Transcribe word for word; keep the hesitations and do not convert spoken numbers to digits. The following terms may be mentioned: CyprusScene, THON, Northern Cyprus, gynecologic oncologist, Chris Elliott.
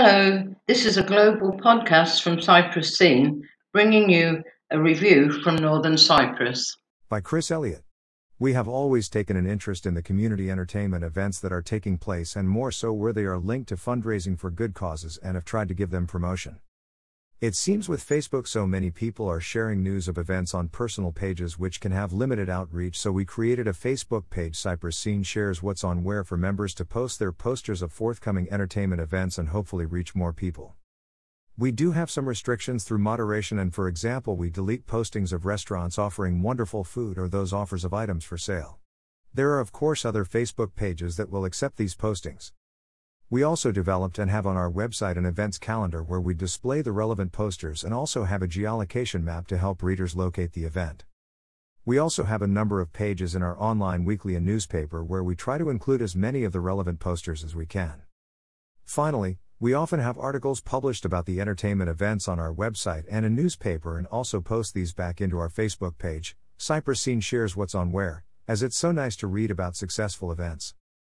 Hello, this is a global podcast from CyprusScene, bringing you a review from Northern Cyprus. By Chris Elliott. We have always taken an interest in the community entertainment events that are taking place, and more so where they are linked to fundraising for good causes, and have tried to give them promotion. It seems with Facebook, so many people are sharing news of events on personal pages which can have limited outreach, so we created a Facebook page, CyprusScene Shares What's On Where, for members to post their posters of forthcoming entertainment events and hopefully reach more people. We do have some restrictions through moderation, and for example, we delete postings of restaurants offering wonderful food or those offers of items for sale. There are of course other Facebook pages that will accept these postings. We also developed and have on our website an events calendar where we display the relevant posters and also have a geolocation map to help readers locate the event. We also have a number of pages in our online weekly and newspaper where we try to include as many of the relevant posters as we can. Finally, we often have articles published about the entertainment events on our website and a newspaper, and also post these back into our Facebook page, CyprusScene Shares What's On Where, as it's so nice to read about successful events.